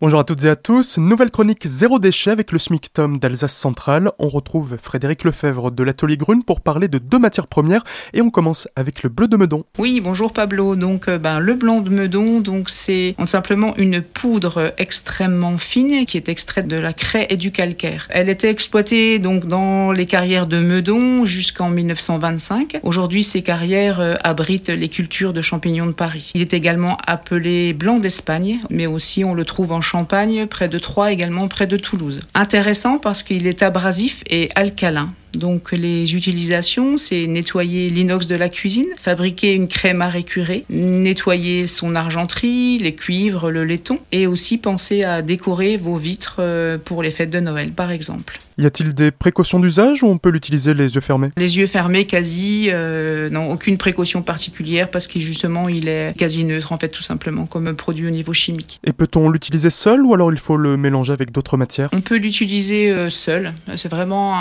Bonjour à toutes et à tous, nouvelle chronique Zéro déchet avec le SMICTOM d'Alsace Centrale. On retrouve Frédéric Lefèvre de l'atelier Grune pour parler de deux matières premières et on commence avec le bleu de Meudon. Oui, bonjour Pablo. Donc le blanc de Meudon, donc c'est simplement une poudre extrêmement fine qui est extraite de la craie et du calcaire. Elle était exploitée donc dans les carrières de Meudon jusqu'en 1925. Aujourd'hui, ces carrières abritent les cultures de champignons de Paris. Il est également appelé blanc d'Espagne, mais aussi on le trouve en Champagne, près de Troyes, également près de Toulouse. Intéressant parce qu'il est abrasif et alcalin. Donc les utilisations, c'est nettoyer l'inox de la cuisine, fabriquer une crème à récurer, nettoyer son argenterie, les cuivres, le laiton, et aussi penser à décorer vos vitres pour les fêtes de Noël par exemple. Y a-t-il des précautions d'usage ou on peut l'utiliser les yeux fermés ? Les yeux fermés, non, aucune précaution particulière parce que justement il est quasi neutre en fait tout simplement comme produit au niveau chimique. Et peut-on l'utiliser seul ou alors il faut le mélanger avec d'autres matières ? On peut l'utiliser seul, c'est vraiment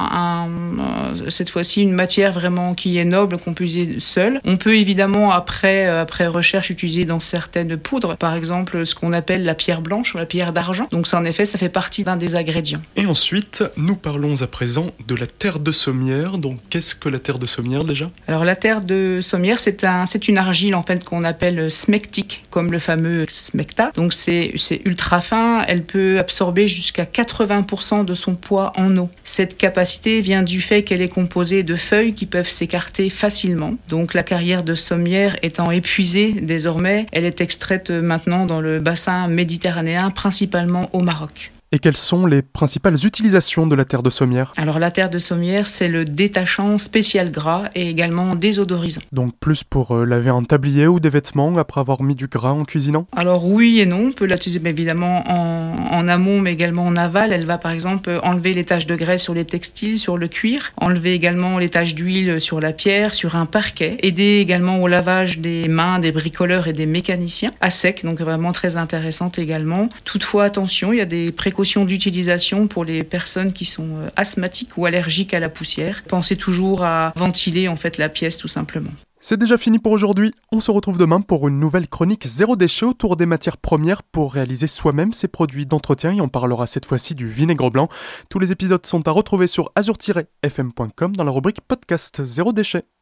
cette fois-ci une matière vraiment qui est noble, qu'on peut utiliser seule. On peut évidemment après recherche utiliser dans certaines poudres, par exemple ce qu'on appelle la pierre blanche ou la pierre d'argent. Donc ça en effet, ça fait partie d'un des ingrédients. Et ensuite, nous parlons à présent de la terre de Sommières. Donc qu'est-ce que la terre de Sommières déjà ? Alors la terre de Sommières, c'est une argile en fait qu'on appelle smectique, comme le fameux smecta. Donc c'est ultra fin, elle peut absorber jusqu'à 80% de son poids en eau. Cette capacité vient du fait qu'elle est composée de feuilles qui peuvent s'écarter facilement. Donc la carrière de Sommières étant épuisée désormais, elle est extraite maintenant dans le bassin méditerranéen, principalement au Maroc. Et quelles sont les principales utilisations de la terre de Sommières ? Alors la terre de Sommières, c'est le détachant spécial gras et également désodorisant. Donc plus pour laver un tablier ou des vêtements après avoir mis du gras en cuisinant ? Alors oui et non, on peut l'utiliser évidemment en amont mais également en aval. Elle va par exemple enlever les taches de graisse sur les textiles, sur le cuir, enlever également les taches d'huile sur la pierre, sur un parquet, aider également au lavage des mains des bricoleurs et des mécaniciens à sec, donc vraiment très intéressante également. Toutefois attention, il y a des précautions d'utilisation pour les personnes qui sont asthmatiques ou allergiques à la poussière. Pensez toujours à ventiler en fait la pièce tout simplement. C'est déjà fini pour aujourd'hui. On se retrouve demain pour une nouvelle chronique Zéro déchet autour des matières premières pour réaliser soi-même ses produits d'entretien et on parlera cette fois-ci du vinaigre blanc. Tous les épisodes sont à retrouver sur azur-fm.com dans la rubrique podcast Zéro déchet.